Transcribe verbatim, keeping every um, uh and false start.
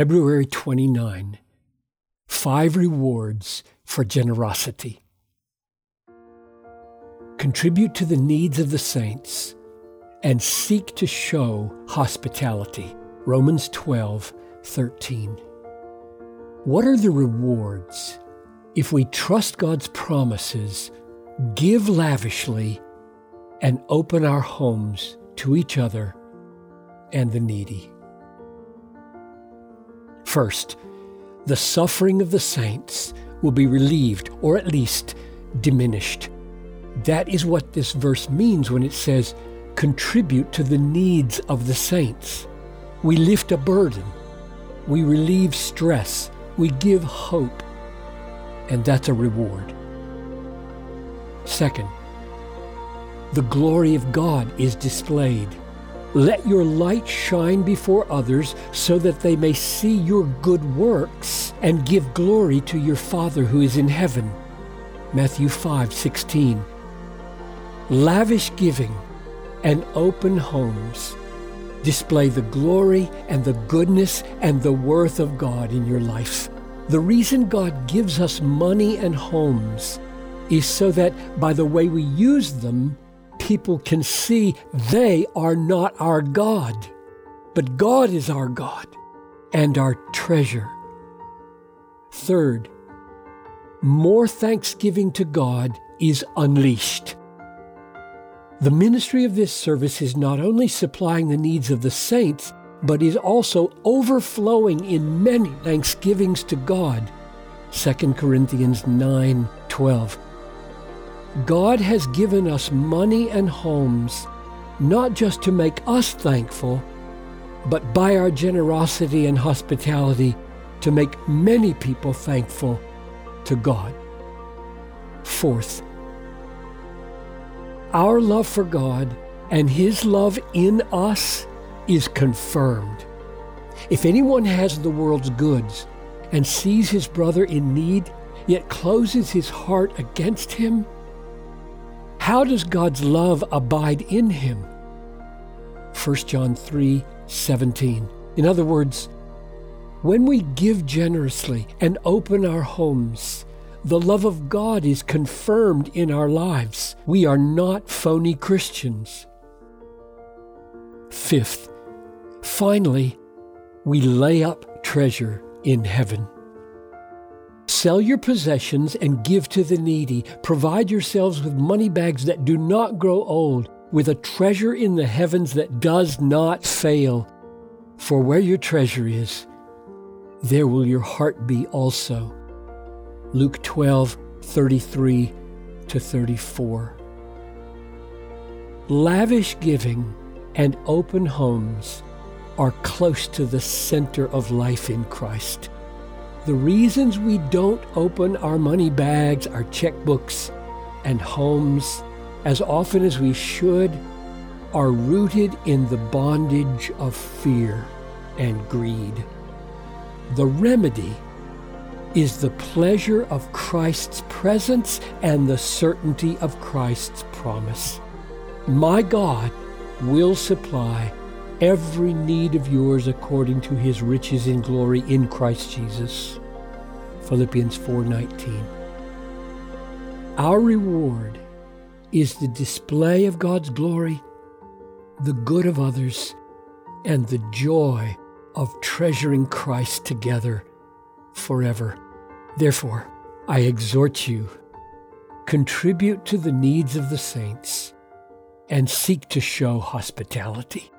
February twenty-ninth, Five Rewards for Generosity. Contribute to the needs of the saints and seek to show hospitality. Romans twelve thirteen. What are the rewards if we trust God's promises, give lavishly, and open our homes to each other and the needy? First, the suffering of the saints will be relieved, or at least diminished. That is what this verse means when it says, contribute to the needs of the saints. We lift a burden, we relieve stress, we give hope, and that's a reward. Second, the glory of God is displayed. Let your light shine before others so that they may see your good works and give glory to your Father who is in heaven. Matthew five sixteen. Lavish giving and open homes display the glory and the goodness and the worth of God in your life. The reason God gives us money and homes is so that by the way we use them, people can see they are not our God, but God is our God and our treasure. Third, more thanksgiving to God is unleashed. The ministry of this service is not only supplying the needs of the saints, but is also overflowing in many thanksgivings to God. Second Corinthians nine twelve. God has given us money and homes, not just to make us thankful, but by our generosity and hospitality to make many people thankful to God. Fourth, our love for God and His love in us is confirmed. If anyone has the world's goods and sees his brother in need, yet closes his heart against him, how does God's love abide in him? First John three seventeen. In other words, when we give generously and open our homes, the love of God is confirmed in our lives. We are not phony Christians. Fifth, finally, we lay up treasure in heaven. Sell your possessions and give to the needy. Provide yourselves with money bags that do not grow old, with a treasure in the heavens that does not fail. For where your treasure is, there will your heart be also. Luke twelve thirty-three to thirty-four. Lavish giving and open homes are close to the center of life in Christ. The reasons we don't open our money bags, our checkbooks, and homes as often as we should are rooted in the bondage of fear and greed. The remedy is the pleasure of Christ's presence and the certainty of Christ's promise. My God will supply every need of yours according to His riches in glory in Christ Jesus. Philippians four nineteen. Our reward is the display of God's glory, the good of others, and the joy of treasuring Christ together forever. Therefore, I exhort you, contribute to the needs of the saints and seek to show hospitality.